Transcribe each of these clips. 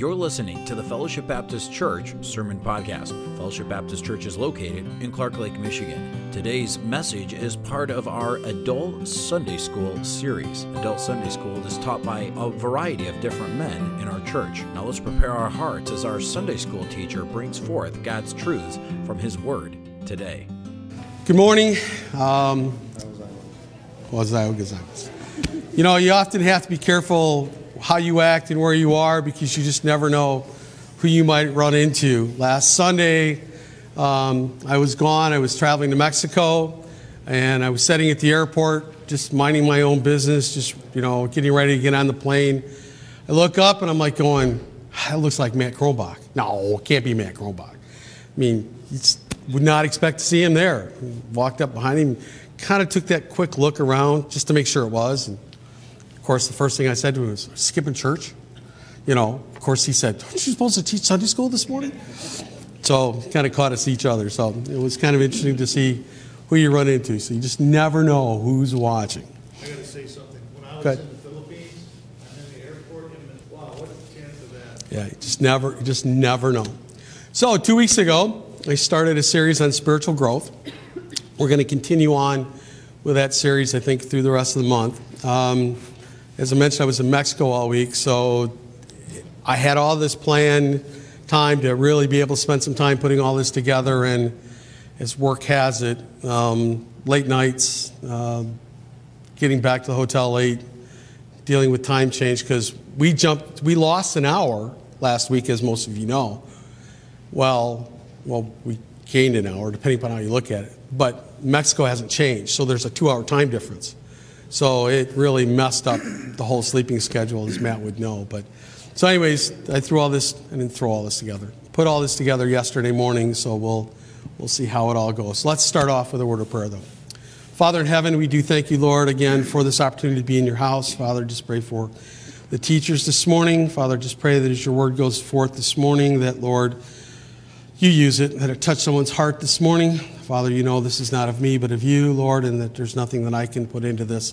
You're listening to the Fellowship Baptist Church Sermon Podcast. Fellowship Baptist Church is located in Clark Lake, Michigan. Today's message is part of our Adult Sunday School series. Adult Sunday School is taught by a variety of different men in our church. Now let's prepare our hearts as our Sunday School teacher brings forth God's truths from His Word today. Good morning. You know, you often have to be careful how you act and where you are, because you just never know who you might run into. Last Sunday, I was gone. I was traveling to Mexico, and I was sitting at the airport, just minding my own business, just, you know, getting ready to get on the plane. I look up, and I'm like going, that looks like Matt Krobach. No, it can't be Matt Krobach. I mean, would not expect to see him there. Walked up behind him, kind of took that quick look around just to make sure it was, and of course, the first thing I said to him was, skipping church? You know, of course, he said, aren't you supposed to teach Sunday school this morning? So kind of caught us each other. So it was kind of interesting to see who you run into. So you just never know who's watching. I got to say something. When I was in the Philippines, I'm in the airport, and wow, what is the chance of that? Yeah, you just never know. So 2 weeks ago, I started a series on spiritual growth. We're going to continue on with that series, I think, through the rest of the month. As I mentioned, I was in Mexico all week, so I had all this planned time to really be able to spend some time putting all this together, and as work has it, late nights, getting back to the hotel late, dealing with time change, because we lost an hour last week, as most of you know. Well, we gained an hour, depending upon how you look at it, but Mexico hasn't changed, so there's a 2-hour time difference. So it really messed up the whole sleeping schedule, as Matt would know. But so anyways, Put all this together yesterday morning, so we'll see how it all goes. So let's start off with a word of prayer, though. Father in heaven, we do thank you, Lord, again, for this opportunity to be in your house. Father, just pray for the teachers this morning. Father, just pray that as your word goes forth this morning, that, Lord, you use it, that it touched someone's heart this morning. Father, you know this is not of me but of you, Lord, and that there's nothing that I can put into this,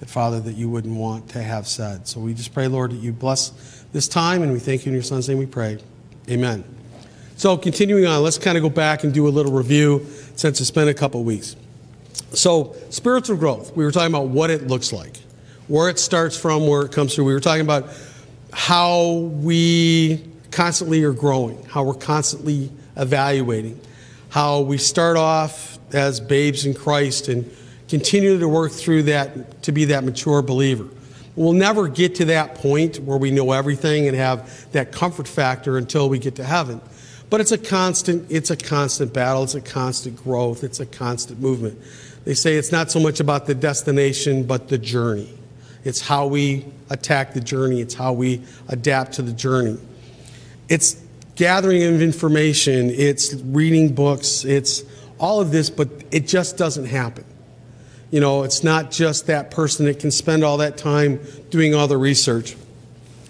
that, Father, that you wouldn't want to have said. So we just pray, Lord, that you bless this time, and we thank you in your Son's name we pray. Amen. So continuing on, let's kind of go back and do a little review since it's been a couple weeks. So spiritual growth, we were talking about what it looks like, where it starts from, where it comes through. We were talking about how we constantly are growing, how we're constantly evaluating, how we start off as babes in Christ and continue to work through that to be that mature believer. We'll never get to that point where we know everything and have that comfort factor until we get to heaven. But it's a constant battle. It's a constant growth. It's a constant movement. They say it's not so much about the destination, but the journey. It's how we attack the journey. It's how we adapt to the journey. It's gathering of information, it's reading books, it's all of this, but it just doesn't happen. You know, it's not just that person that can spend all that time doing all the research.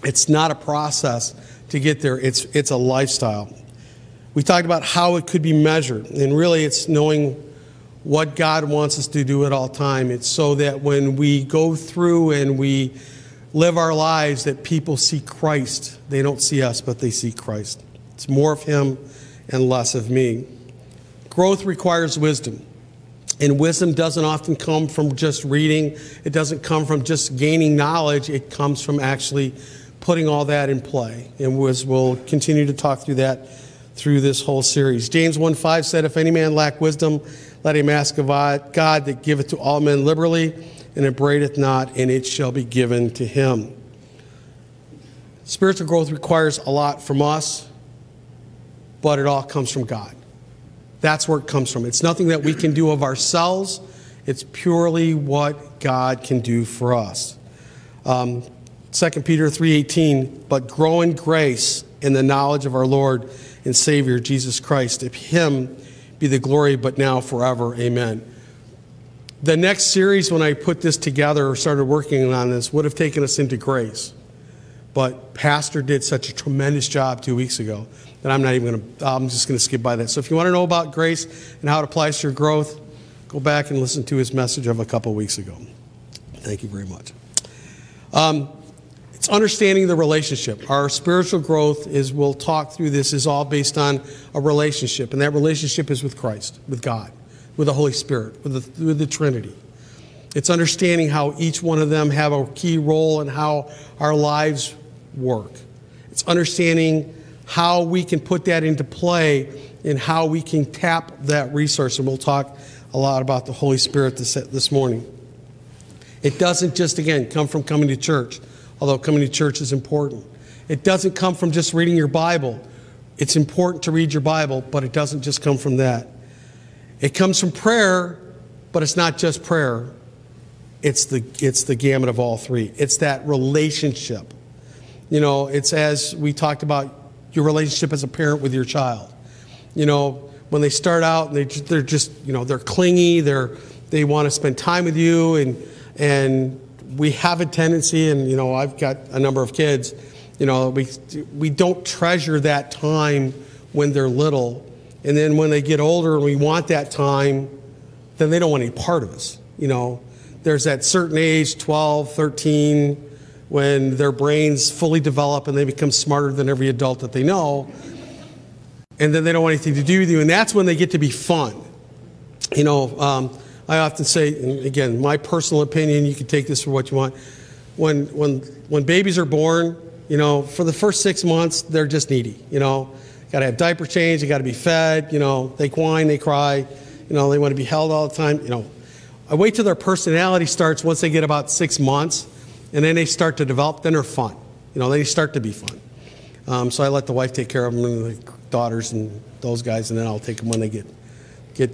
It's not a process to get there. It's a lifestyle. We talked about how it could be measured, and really it's knowing what God wants us to do at all time. It's so that when we go through and we live our lives, that people see Christ. They don't see us, but they see Christ. It's more of him and less of me. Growth requires wisdom. And wisdom doesn't often come from just reading. It doesn't come from just gaining knowledge. It comes from actually putting all that in play. And we'll continue to talk through that through this whole series. James 1:5 said, if any man lack wisdom, let him ask of God that giveth to all men liberally, and upbraideth not, and it shall be given to him. Spiritual growth requires a lot from us, but it all comes from God. That's where it comes from. It's nothing that we can do of ourselves. It's purely what God can do for us. 2 Peter 3:18, but grow in grace in the knowledge of our Lord and Savior, Jesus Christ. To him be the glory, but now forever. Amen. The next series, when I put this together or started working on this, would have taken us into grace. But Pastor did such a tremendous job 2 weeks ago that I'm just going to skip by that. So if you want to know about grace and how it applies to your growth, go back and listen to his message of a couple weeks ago. Thank you very much. It's understanding the relationship. Our spiritual growth, as we'll talk through this, is all based on a relationship. And that relationship is with Christ, with God, with the Holy Spirit, with the Trinity. It's understanding how each one of them have a key role in how our lives work. It's understanding how we can put that into play and how we can tap that resource. And we'll talk a lot about the Holy Spirit this morning. It doesn't just, again, come from coming to church, although coming to church is important. It doesn't come from just reading your Bible. It's important to read your Bible, but it doesn't just come from that. It comes from prayer, but it's not just prayer. It's the gamut of all three. It's that relationship. You know, it's as we talked about your relationship as a parent with your child. You know, when they start out, they're just, you know, they're clingy. They want to spend time with you, and we have a tendency, and, you know, I've got a number of kids. You know, we don't treasure that time when they're little, and then when they get older and we want that time, then they don't want any part of us. You know, there's that certain age, 12, 13. When their brains fully develop and they become smarter than every adult that they know, and then they don't want anything to do with you, and that's when they get to be fun. You know, I often say, and again, my personal opinion, you can take this for what you want, when babies are born, you know, for the first 6 months, they're just needy. You know, got to have diaper change, they got to be fed, you know, they whine, they cry, you know, they want to be held all the time. You know, I wait till their personality starts once they get about 6 months, and then they start to develop, then they're fun. You know, they start to be fun. So I let the wife take care of them and the daughters and those guys, and then I'll take them when they get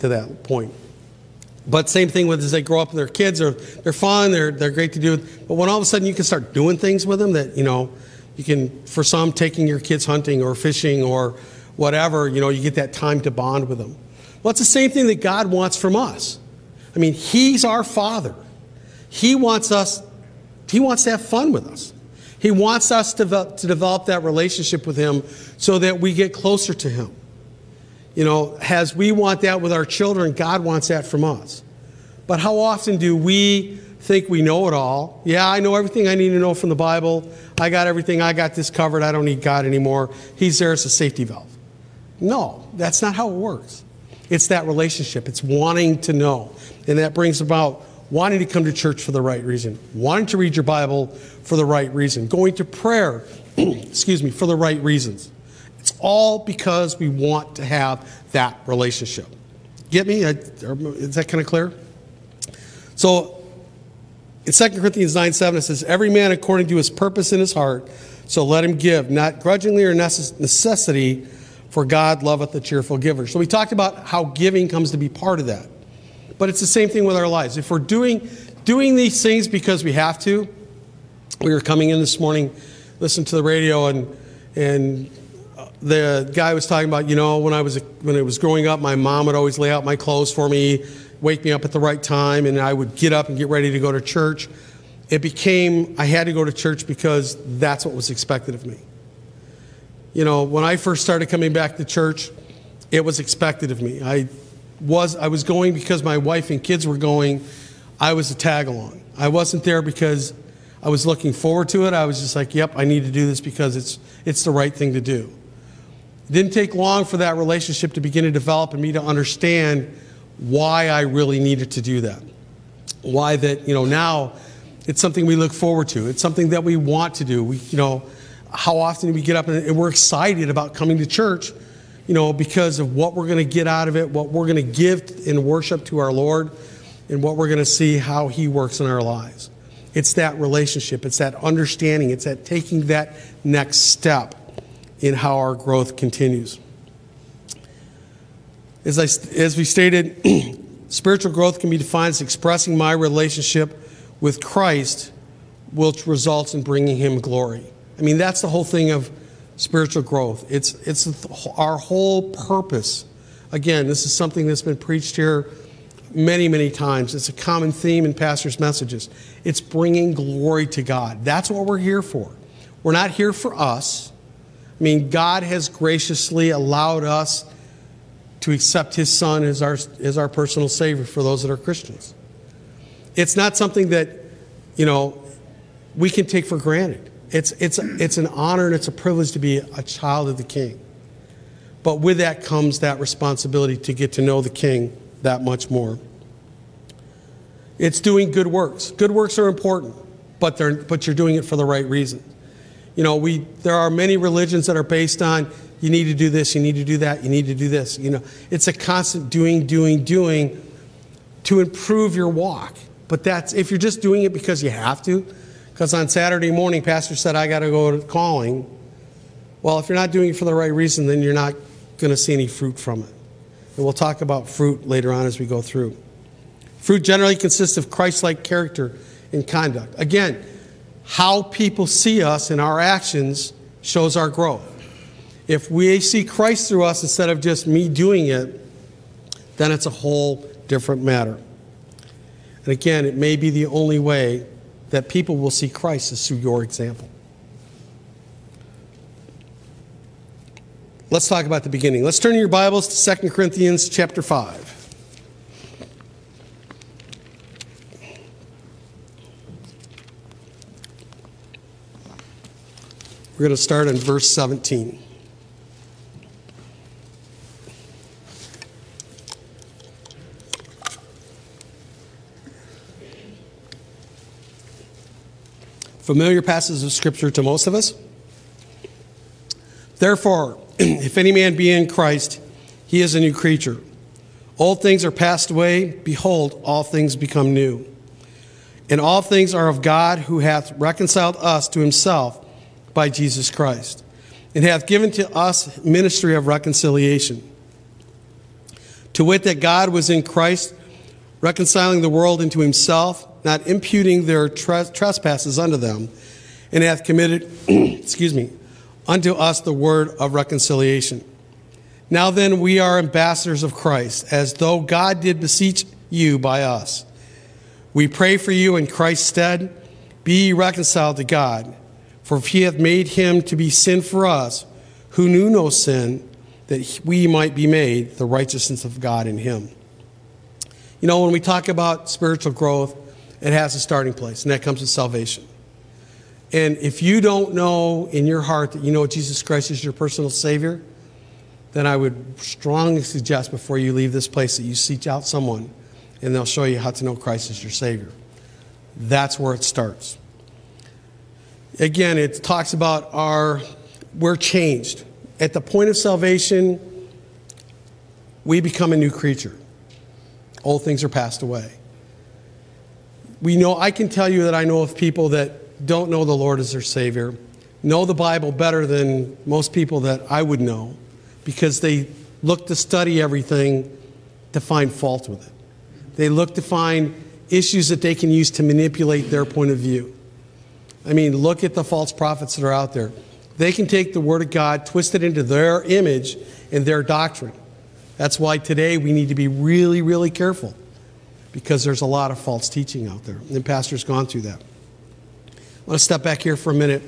to that point. But same thing with as they grow up and their kids, they're fun, they're great to do with. But when all of a sudden you can start doing things with them that, you know, you can, for some, taking your kids hunting or fishing or whatever, you know, you get that time to bond with them. Well, it's the same thing that God wants from us. I mean, He's our Father. He wants to have fun with us. He wants us to develop that relationship with Him so that we get closer to Him. You know, as we want that with our children, God wants that from us. But how often do we think we know it all? Yeah, I know everything I need to know from the Bible. I got everything. I got this covered. I don't need God anymore. He's there as a safety valve. No, that's not how it works. It's that relationship. It's wanting to know. And that brings about wanting to come to church for the right reason, wanting to read your Bible for the right reason, going to prayer, for the right reasons. It's all because we want to have that relationship. Get me? Is that kind of clear? So in 2 Corinthians 9:7, it says, every man according to his purpose in his heart, so let him give, not grudgingly or necessity, for God loveth a cheerful giver. So we talked about how giving comes to be part of that. But it's the same thing with our lives. If we're doing these things because we have to, we were coming in this morning, listened to the radio, and the guy was talking about, you know, when I was growing up, my mom would always lay out my clothes for me, wake me up at the right time, and I would get up and get ready to go to church. It became I had to go to church because that's what was expected of me. You know, when I first started coming back to church, it was expected of me. I was going because my wife and kids were going. I was a tag-along. I wasn't there because I was looking forward to it. I was just like, yep, I need to do this because it's the right thing to do. It didn't take long for that relationship to begin to develop and me to understand why I really needed to do that. Why that, you know, now it's something we look forward to. It's something that we want to do. We, you know, how often do we get up and we're excited about coming to church? You know, because of what we're going to get out of it, what we're going to give in worship to our Lord, and what we're going to see how He works in our lives. It's that relationship. It's that understanding. It's that taking that next step in how our growth continues. As we stated, spiritual growth can be defined as expressing my relationship with Christ, which results in bringing Him glory. I mean, that's the whole thing of spiritual growth. It's our whole purpose. Again, this is something that's been preached here many, many times. It's a common theme in pastors' messages. It's bringing glory to God. That's what we're here for. We're not here for us. I mean, God has graciously allowed us to accept His Son as our personal Savior for those that are Christians. It's not something that, you know, we can take for granted. It's an honor and it's a privilege to be a child of the King. But with that comes that responsibility to get to know the King that much more. It's doing good works. Good works are important, but you're doing it for the right reasons. You know, there are many religions that are based on you need to do this, you need to do that, you need to do this. You know, it's a constant doing to improve your walk. But that's if you're just doing it because you have to. Because on Saturday morning, Pastor said, I got to go to calling. Well, if you're not doing it for the right reason, then you're not going to see any fruit from it. And we'll talk about fruit later on as we go through. Fruit generally consists of Christ-like character and conduct. Again, how people see us in our actions shows our growth. If we see Christ through us instead of just me doing it, then it's a whole different matter. And again, it may be the only way that people will see Christ is through your example. Let's talk about the beginning. Let's turn your Bibles to 2 Corinthians chapter 5. We're going to start in verse 17. Familiar passages of Scripture to most of us. Therefore, if any man be in Christ, he is a new creature. Old things are passed away. Behold, all things become new. And all things are of God, who hath reconciled us to himself by Jesus Christ, and hath given to us ministry of reconciliation. To wit, that God was in Christ, reconciling the world into himself, not imputing their trespasses unto them, and hath committed, unto us the word of reconciliation. Now then, we are ambassadors of Christ, as though God did beseech you by us. We pray for you in Christ's stead, be ye reconciled to God, for if he hath made him to be sin for us, who knew no sin, that we might be made the righteousness of God in him. You know, when we talk about spiritual growth, it has a starting place, and that comes with salvation. And if you don't know in your heart that you know Jesus Christ is your personal Savior, then I would strongly suggest before you leave this place that you seek out someone, and they'll show you how to know Christ as your Savior. That's where it starts. Again, it talks about we're changed. At the point of salvation, we become a new creature. Old things are passed away. We know, I can tell you that I know of people that don't know the Lord as their Savior, know the Bible better than most people that I would know, because they look to study everything to find fault with it. They look to find issues that they can use to manipulate their point of view. I mean, look at the false prophets that are out there. They can take the Word of God, twist it into their image and their doctrine. That's why today we need to be really, really careful, because there's a lot of false teaching out there. And the pastor's gone through that. I want to step back here for a minute.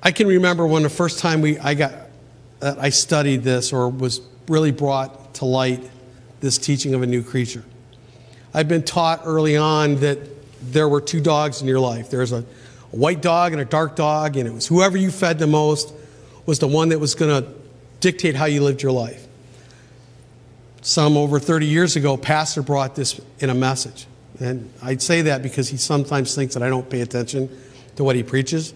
I can remember when the first time I studied this, or was really brought to light, this teaching of a new creature. I've been taught early on that there were two dogs in your life. There's a white dog and a dark dog, and it was whoever you fed the most was the one that was going to dictate how you lived your life. Some over 30 years ago, pastor brought this in a message. And I'd say that because he sometimes thinks that I don't pay attention to what he preaches.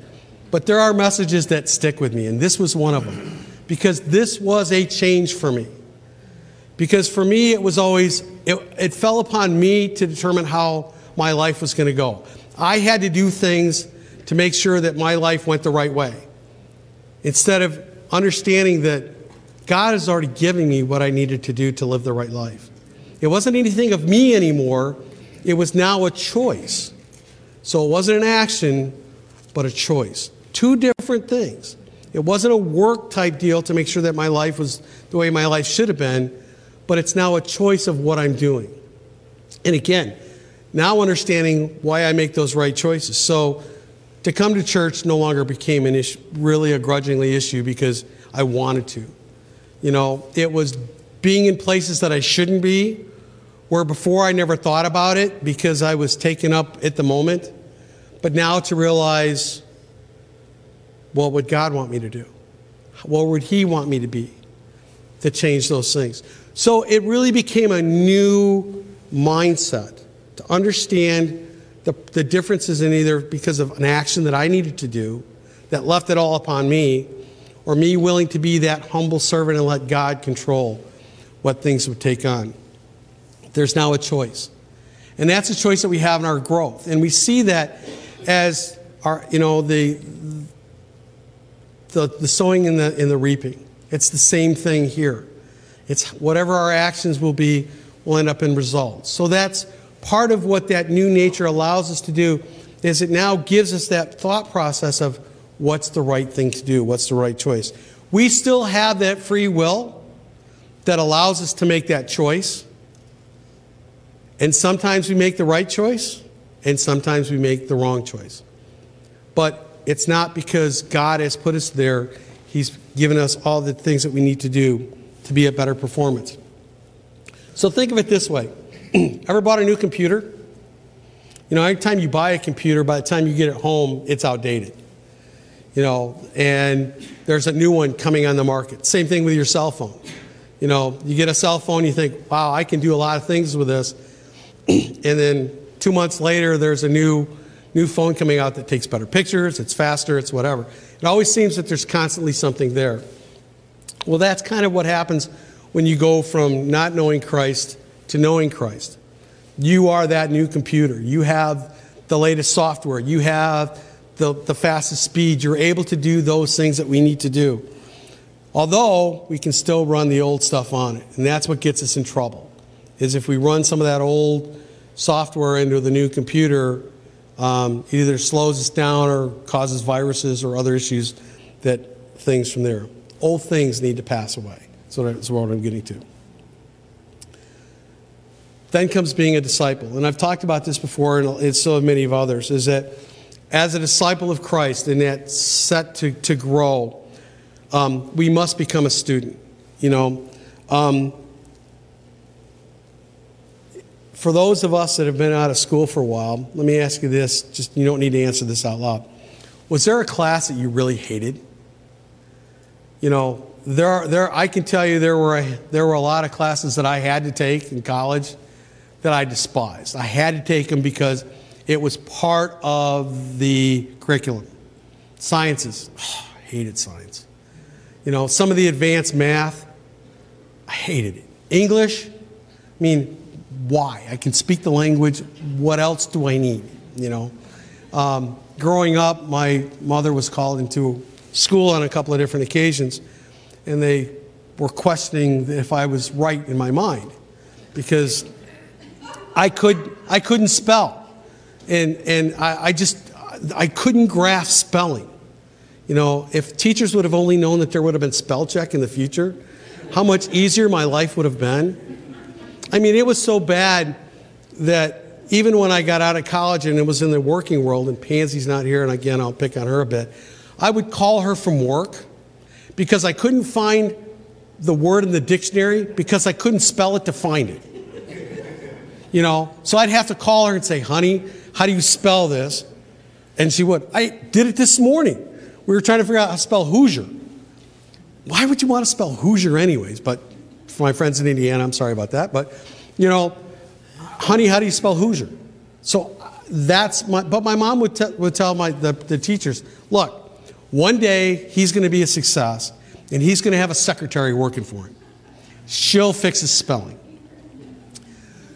But there are messages that stick with me, and this was one of them. Because this was a change for me. Because for me, it was always, it fell upon me to determine how my life was going to go. I had to do things to make sure that my life went the right way. Instead of understanding that God has already given me what I needed to do to live the right life. It wasn't anything of me anymore. It was now a choice. So it wasn't an action, but a choice. Two different things. It wasn't a work type deal to make sure that my life was the way my life should have been, but it's now a choice of what I'm doing. And again, now understanding why I make those right choices. So to come to church no longer became an issue, really a grudgingly issue, because I wanted to. You know, it was being in places that I shouldn't be, where before I never thought about it because I was taken up at the moment. But now to realize What would God want me to do? What would He want me to be to change those things? So it really became a new mindset to understand the differences in either because of an action that I needed to do that left it all upon me, or me willing to be that humble servant and let God control what things would take on. There's now a choice. And that's a choice that we have in our growth. And we see that as our, you know, the sowing and the reaping. It's the same thing here. It's whatever our actions will be will end up in results. So that's part of what that new nature allows us to do, is it now gives us that thought process of what's the right thing to do, what's the right choice. We still have that free will that allows us to make that choice. And sometimes we make the right choice, and sometimes we make the wrong choice. But it's not because God has put us there. He's given us all the things that we need to do to be a better performance. So think of it this way. Ever bought a new computer? You know, every time you buy a computer, by the time you get it home, it's outdated. You know, and there's a new one coming on the market. Same thing with your cell phone. You know, you get a cell phone, you think, wow, I can do a lot of things with this. And then 2 months later, there's a new phone coming out that takes better pictures, it's faster, it's whatever. It always seems that there's constantly something there. Well, that's kind of what happens when you go from not knowing Christ to knowing Christ. You are that new computer. You have the latest software. You have the fastest speed. You're able to do those things that we need to do. Although, we can still run the old stuff on it. And that's what gets us in trouble. Is if we run some of that old software into the new computer, it either slows us down or causes viruses or other issues, that things from there. Old things need to pass away. So that's what I'm getting to. Then comes being a disciple. And I've talked about this before, and so have many of others, is that as a disciple of Christ, and that set to grow, we must become a student. You know, for those of us that have been out of school for a while, let me ask you this, just you don't need to answer this out loud. Was there a class that you really hated? You know, I can tell you there were a lot of classes that I had to take in college that I despised. I had to take them because it was part of the curriculum. Sciences, I hated science. You know, some of the advanced math, I hated it. English, I mean, why? I can speak the language. What else do I need? You know, growing up, my mother was called into school on a couple of different occasions, and they were questioning if I was right in my mind, because I couldn't spell, and I couldn't grasp spelling. You know, if teachers would have only known that there would have been spell check in the future, how much easier my life would have been. I mean, it was so bad that even when I got out of college and it was in the working world, and Pansy's not here, and again, I'll pick on her a bit, I would call her from work because I couldn't find the word in the dictionary because I couldn't spell it to find it. You know, so I'd have to call her and say, honey, how do you spell this? And she would. I did it this morning. We were trying to figure out how to spell Hoosier. Why would you want to spell Hoosier anyways? But for my friends in Indiana, I'm sorry about that, but, you know, honey, how do you spell Hoosier? So but my mom would tell the teachers, look, one day he's going to be a success, and he's going to have a secretary working for him. She'll fix his spelling.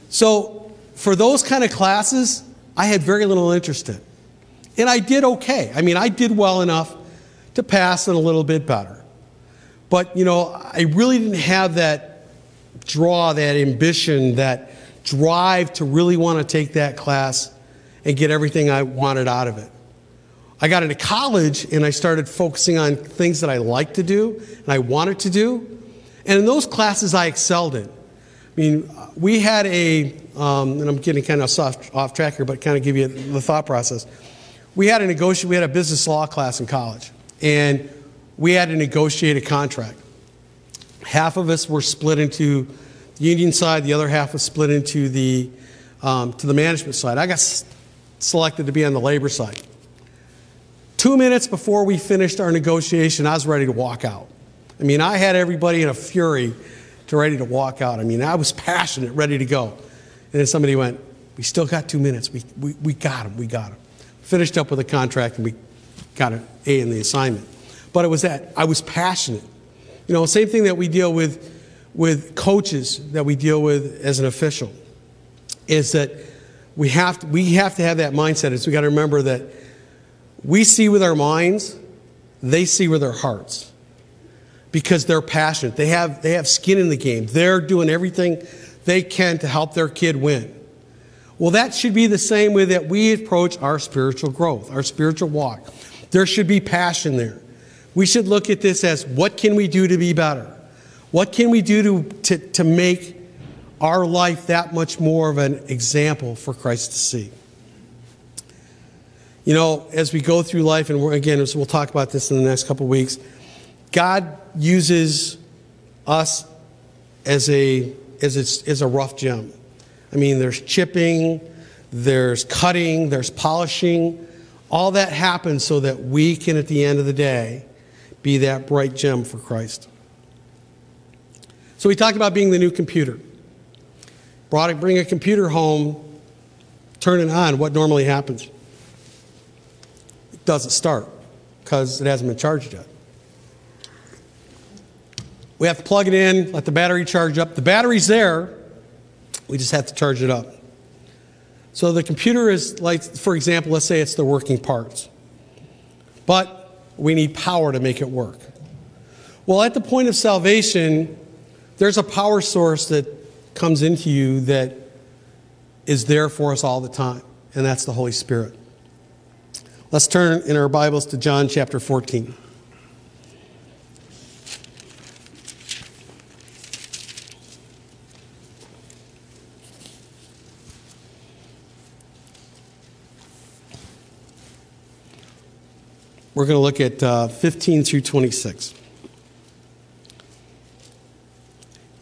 So for those kind of classes, I had very little interest in. And I did okay. I mean, I did well enough to pass and a little bit better. But, you know, I really didn't have that draw, that ambition, that drive to really want to take that class and get everything I wanted out of it. I got into college, and I started focusing on things that I liked to do and I wanted to do. And in those classes, I excelled in. I mean, we had and I'm getting kind of off track here, but kind of give you the thought process. We had a business law class in college. And we had to negotiate a contract. Half of us were split into the union side. The other half was split into the to the management side. I got selected to be on the labor side. 2 minutes before we finished our negotiation, I was ready to walk out. I mean, I had everybody in a fury to ready to walk out. I mean, I was passionate, ready to go. And then somebody went, we still got 2 minutes. We got him. We got him. Finished up with a contract, and we got an A in the assignment. But it was that I was passionate. You know, same thing that we deal with coaches, that we deal with as an official, is that we have to have that mindset. It's we got to remember that we see with our minds, they see with their hearts, because they're passionate. They have skin in the game. They're doing everything they can to help their kid win. Well, that should be the same way that we approach our spiritual growth, our spiritual walk. There should be passion there. We should look at this as, what can we do to be better? What can we do to make our life that much more of an example for Christ to see? You know, as we go through life, and again, we'll talk about this in the next couple of weeks, God uses us as a rough gem. I mean, there's chipping, there's cutting, there's polishing. All that happens so that we can, at the end of the day, be that bright gem for Christ. So we talked about being the new computer. Bring a computer home, turn it on. What normally happens? It doesn't start because it hasn't been charged yet. We have to plug it in, let the battery charge up. The battery's there. We just have to charge it up. So the computer is like, for example, let's say it's the working parts. But we need power to make it work. Well, at the point of salvation, there's a power source that comes into you that is there for us all the time, and that's the Holy Spirit. Let's turn in our Bibles to John chapter 14. We're going to look at 15 through 26.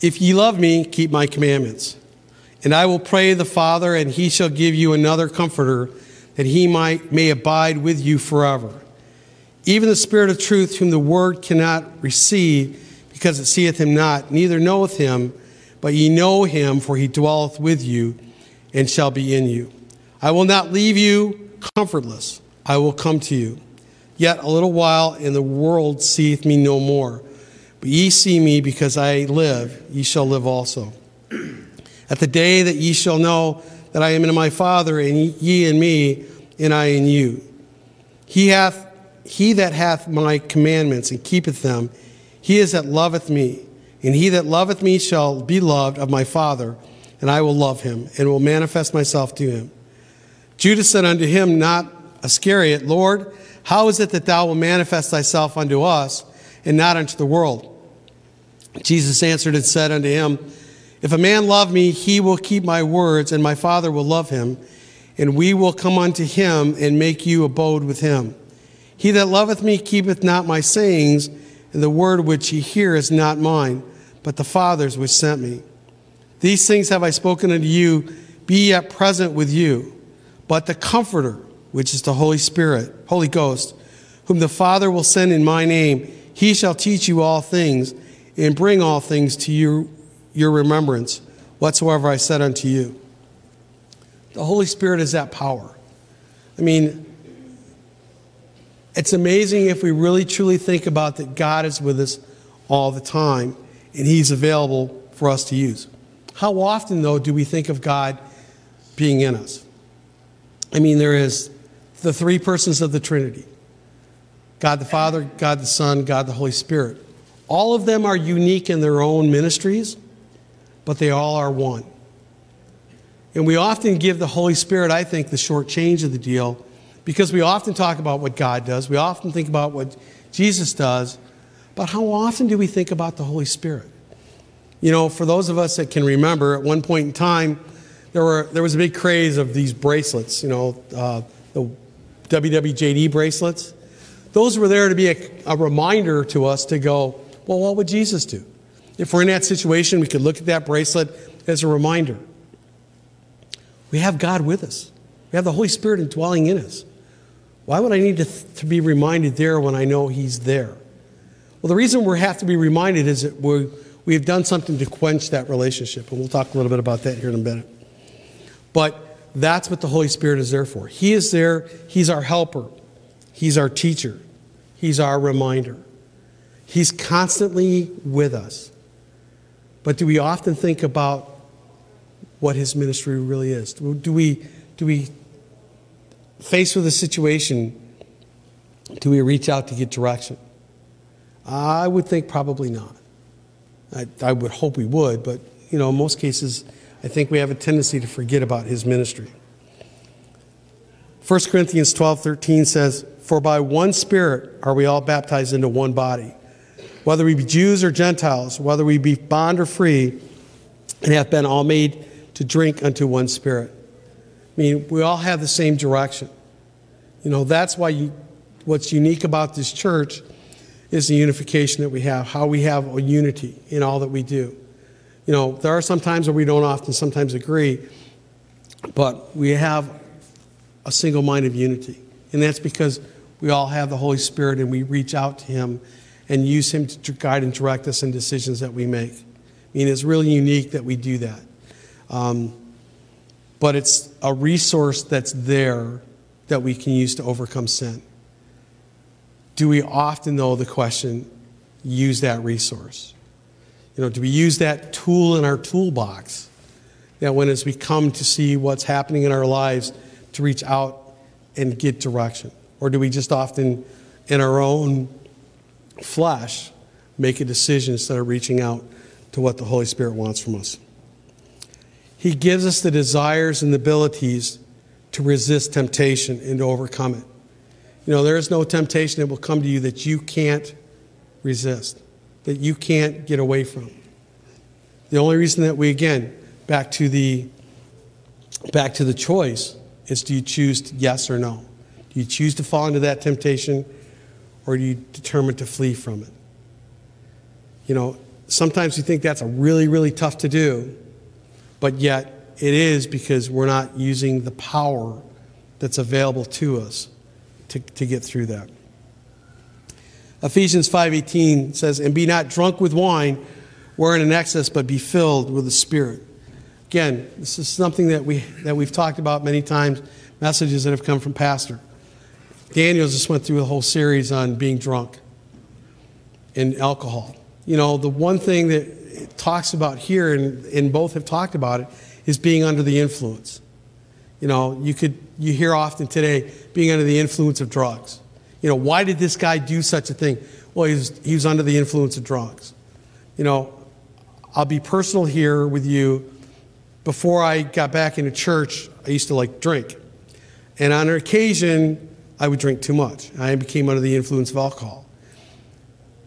If ye love me, keep my commandments. And I will pray the Father, and he shall give you another comforter, that he may abide with you forever. Even the Spirit of truth, whom the world cannot receive, because it seeth him not, neither knoweth him, but ye know him, for he dwelleth with you, and shall be in you. I will not leave you comfortless. I will come to you. Yet a little while, and the world seeth me no more. But ye see me, because I live, ye shall live also. At the day that ye shall know that I am in my Father, and ye in me, and I in you. He that hath my commandments, and keepeth them, he is that loveth me. And he that loveth me shall be loved of my Father, and I will love him, and will manifest myself to him. Judas said unto him, not Iscariot, Lord, how is it that thou wilt manifest thyself unto us, and not unto the world? Jesus answered and said unto him, if a man love me, he will keep my words, and my Father will love him, and we will come unto him, and make you abode with him. He that loveth me keepeth not my sayings, and the word which ye hear is not mine, but the Father's which sent me. These things have I spoken unto you, be yet present with you. But the Comforter, which is the Holy Spirit, Holy Ghost, whom the Father will send in my name, he shall teach you all things, and bring all things to your remembrance, whatsoever I said unto you. The Holy Spirit is that power. I mean, it's amazing if we really truly think about that God is with us all the time, and he's available for us to use. How often, though, do we think of God being in us? I mean, there is the three persons of the Trinity. God the Father, God the Son, God the Holy Spirit. All of them are unique in their own ministries, but they all are one. And we often give the Holy Spirit, I think, the short change of the deal, because we often talk about what God does. We often think about what Jesus does. But how often do we think about the Holy Spirit? You know, for those of us that can remember, at one point in time, there was a big craze of these bracelets, you know, the WWJD bracelets. Those were there to be a reminder to us to go, well, what would Jesus do? If we're in that situation, we could look at that bracelet as a reminder. We have God with us. We have the Holy Spirit indwelling in us. Why would I need to be reminded there when I know he's there? Well, the reason we have to be reminded is that we have done something to quench that relationship. And we'll talk a little bit about that here in a minute. But that's what the Holy Spirit is there for. He is there. He's our helper. He's our teacher. He's our reminder. He's constantly with us. But do we often think about what his ministry really is? Do we faced with a situation, do we reach out to get direction? I would think probably not. I would hope we would, but you know, in most cases, I think we have a tendency to forget about his ministry. 1 Corinthians 12:13 says, "For by one Spirit are we all baptized into one body, whether we be Jews or Gentiles, whether we be bond or free, and have been all made to drink unto one Spirit." I mean, we all have the same direction. You know, that's why what's unique about this church is the unification that we have, how we have a unity in all that we do. You know, there are some times where we don't often sometimes agree, but we have a single mind of unity. And that's because we all have the Holy Spirit and we reach out to him and use him to guide and direct us in decisions that we make. I mean, it's really unique that we do that. But it's a resource that's there that we can use to overcome sin. Do we often, though, the question, use that resource? You know, do we use that tool in our toolbox that when as we come to see what's happening in our lives to reach out and get direction? Or do we just often, in our own flesh, make a decision instead of reaching out to what the Holy Spirit wants from us? He gives us the desires and the abilities to resist temptation and to overcome it. You know, there is no temptation that will come to you that you can't resist, that you can't get away from. The only reason that we, again, back to the choice is, do you choose yes or no? Do you choose to fall into that temptation, or do you determine to flee from it? You know, sometimes we think that's a really, really tough to do. But yet, it is because we're not using the power that's available to us to get through that. Ephesians 5:18 says, "And be not drunk with wine, wherein in excess, but be filled with the Spirit." Again, this is something that we've talked about many times, messages that have come from Pastor. Daniel just went through a whole series on being drunk and alcohol. You know, the one thing that it talks about here, and both have talked about it, is being under the influence. You know, you hear often today, being under the influence of drugs. You know, why did this guy do such a thing? Well, he was under the influence of drugs. You know, I'll be personal here with you. Before I got back into church, I used to like drink. And on an occasion, I would drink too much. I became under the influence of alcohol.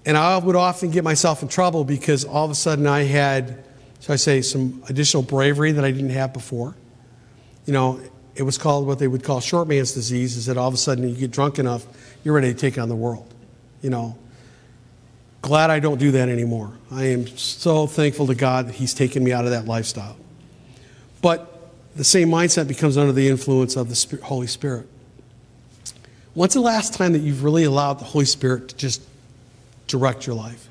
And I would often get myself in trouble because all of a sudden I had, shall I say, some additional bravery that I didn't have before. You know, it was called what they would call short man's disease, is that all of a sudden you get drunk enough, you're ready to take on the world. You know, glad I don't do that anymore. I am so thankful to God that he's taken me out of that lifestyle. But the same mindset becomes under the influence of the Holy Spirit. When's the last time that you've really allowed the Holy Spirit to just direct your life,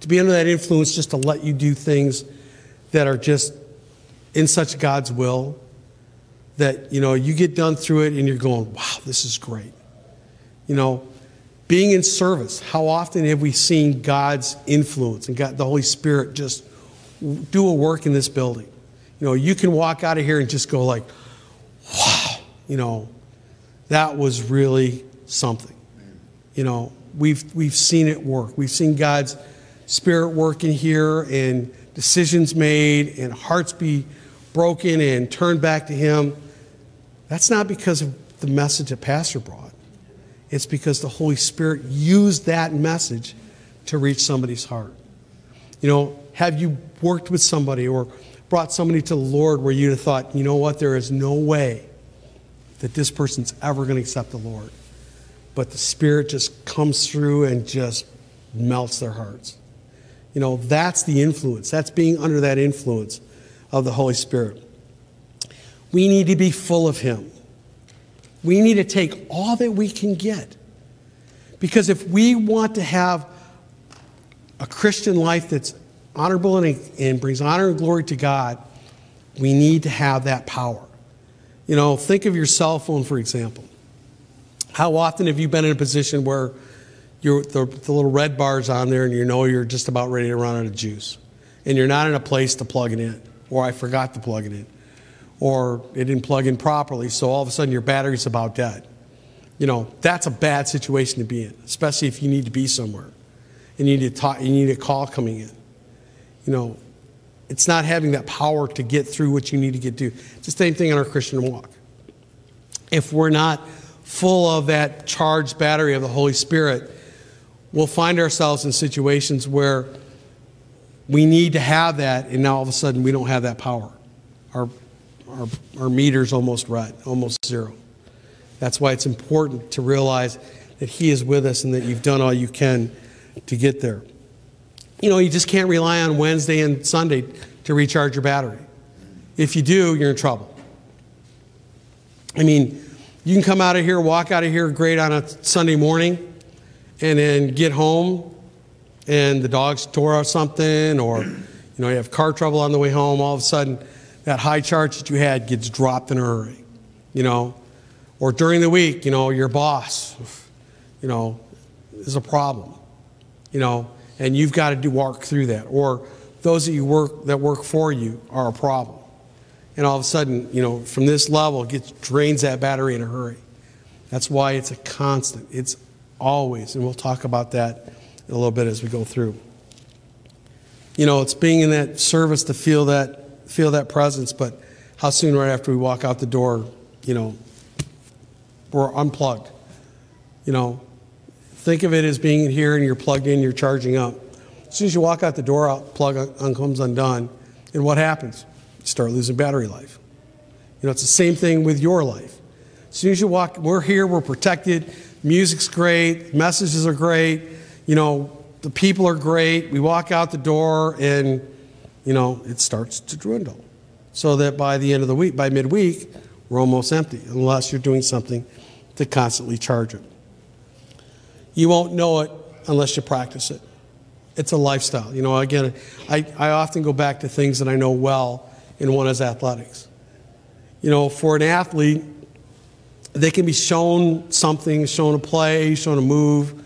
to be under that influence, just to let you do things that are just in such God's will that, you know, you get done through it and you're going, wow, this is great. You know, being in service, how often have we seen God's influence and got the Holy Spirit just do a work in this building? You know, you can walk out of here and just go like, wow, you know, that was really something. You know, We've seen it work. We've seen God's Spirit work in here, and decisions made, and hearts be broken and turned back to him. That's not because of the message that Pastor brought. It's because the Holy Spirit used that message to reach somebody's heart. You know, have you worked with somebody or brought somebody to the Lord where you'd have thought, you know what, there is no way that this person's ever going to accept the Lord? But the Spirit just comes through and just melts their hearts. You know, that's the influence. That's being under that influence of the Holy Spirit. We need to be full of him. We need to take all that we can get. Because if we want to have a Christian life that's honorable and brings honor and glory to God, we need to have that power. You know, think of your cell phone, for example. How often have you been in a position where the little red bar's on there and you know you're just about ready to run out of juice and you're not in a place to plug it in, or I forgot to plug it in, or it didn't plug in properly, so all of a sudden your battery's about dead. You know, that's a bad situation to be in, especially if you need to be somewhere and you need to talk, you need a call coming in. You know, it's not having that power to get through what you need to get to. It's the same thing in our Christian walk. If we're not full of that charged battery of the Holy Spirit, we'll find ourselves in situations where we need to have that, and now all of a sudden we don't have that power. Our meter's almost red, almost zero. That's why it's important to realize that He is with us and that you've done all you can to get there. You know, you just can't rely on Wednesday and Sunday to recharge your battery. If you do, you're in trouble. I mean, you can come out of here, walk out of here great on a Sunday morning, and then get home and the dogs tore out something, or you know, you have car trouble on the way home, all of a sudden that high charge that you had gets dropped in a hurry, you know. Or during the week, you know, your boss, you know, is a problem, you know, and you've got to walk through that. Or those that work for you are a problem. And all of a sudden, you know, from this level, it drains that battery in a hurry. That's why it's a constant. It's always, and we'll talk about that in a little bit as we go through. You know, it's being in that service to feel that presence, but how soon right after we walk out the door, you know, we're unplugged. You know, think of it as being here and you're plugged in, you're charging up. As soon as you walk out the door, plug comes undone, and what happens? You start losing battery life. You know, it's the same thing with your life. As soon as you walk, we're here, we're protected, music's great, messages are great, you know, the people are great. We walk out the door and, you know, it starts to dwindle. So that by the end of the week, by midweek, we're almost empty, unless you're doing something to constantly charge it. You won't know it unless you practice it. It's a lifestyle. You know, again, I often go back to things that I know well, and one is athletics. You know, for an athlete, they can be shown something, shown a play, shown a move,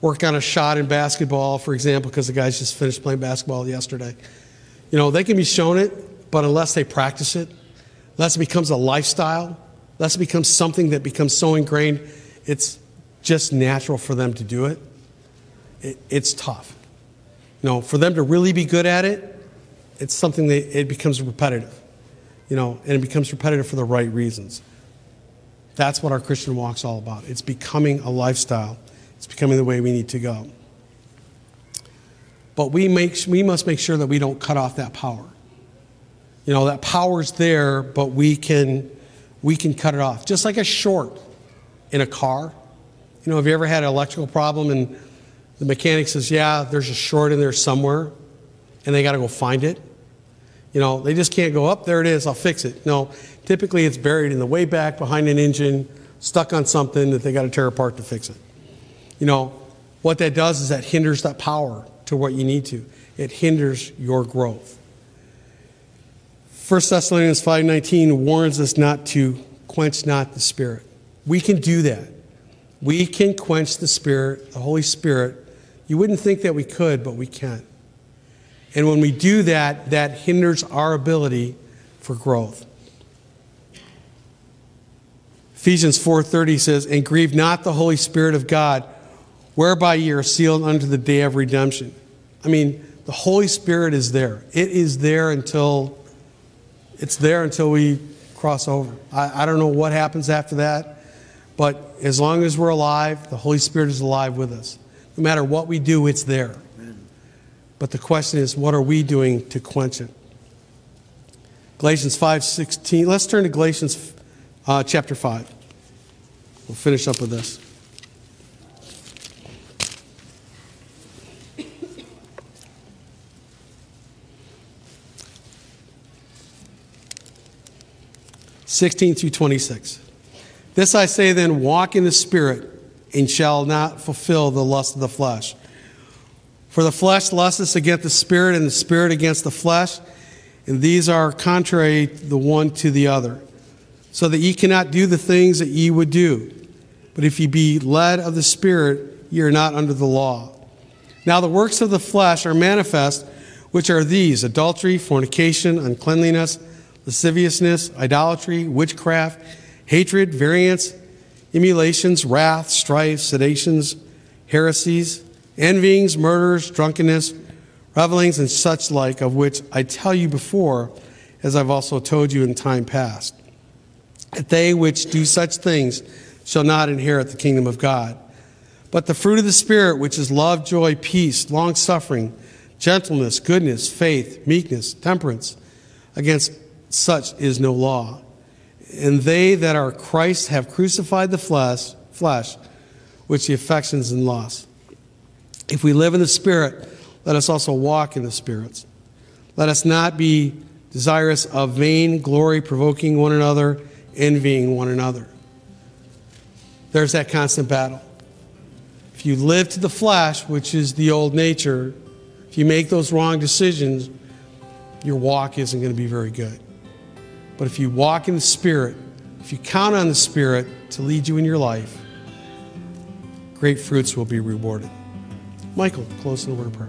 work on a shot in basketball, for example, because the guys just finished playing basketball yesterday. You know, they can be shown it, but unless they practice it, unless it becomes a lifestyle, unless it becomes something that becomes so ingrained, it's just natural for them to do it. It's tough. You know, for them to really be good at it, it's something that it becomes repetitive, you know, and it becomes repetitive for the right reasons. That's what our Christian walk's all about. It's becoming a lifestyle. It's becoming the way we need to go. But we must make sure that we don't cut off that power. You know, that power's there, but we can cut it off. Just like a short in a car. You know, have you ever had an electrical problem and the mechanic says, yeah, there's a short in there somewhere, and they got to go find it? You know, they just can't go, up, there it is, I'll fix it. No, typically it's buried in the way back behind an engine, stuck on something that they got to tear apart to fix it. You know, what that does is that hinders that power to what you need to. It hinders your growth. 1 Thessalonians 5:19 warns us not to quench not the Spirit. We can do that. We can quench the Spirit, the Holy Spirit. You wouldn't think that we could, but we can. And when we do that, that hinders our ability for growth. Ephesians 4:30 says, and grieve not the Holy Spirit of God, whereby ye are sealed unto the day of redemption. I mean, the Holy Spirit is there. It's there until we cross over. I don't know what happens after that, but as long as we're alive, the Holy Spirit is alive with us. No matter what we do, it's there. But the question is, what are we doing to quench it? Galatians 5:16. Let's turn to Galatians chapter 5. We'll finish up with this. 16 through 26. This I say then, walk in the Spirit, and shall not fulfill the lust of the flesh. For the flesh lusteth against the Spirit, and the Spirit against the flesh, and these are contrary the one to the other, so that ye cannot do the things that ye would do. But if ye be led of the Spirit, ye are not under the law. Now the works of the flesh are manifest, which are these: adultery, fornication, uncleanliness, lasciviousness, idolatry, witchcraft, hatred, variance, emulations, wrath, strife, seditions, heresies, envyings, murders, drunkenness, revelings, and such like, of which I tell you before, as I've also told you in time past, that they which do such things shall not inherit the kingdom of God. But the fruit of the Spirit, which is love, joy, peace, long-suffering, gentleness, goodness, faith, meekness, temperance, against such is no law. And they that are Christ have crucified the flesh, which the affections and lusts. If we live in the Spirit, let us also walk in the Spirit. Let us not be desirous of vain glory, provoking one another, envying one another. There's that constant battle. If you live to the flesh, which is the old nature, if you make those wrong decisions, your walk isn't going to be very good. But if you walk in the Spirit, if you count on the Spirit to lead you in your life, great fruits will be rewarded. Michael, close in a word of prayer.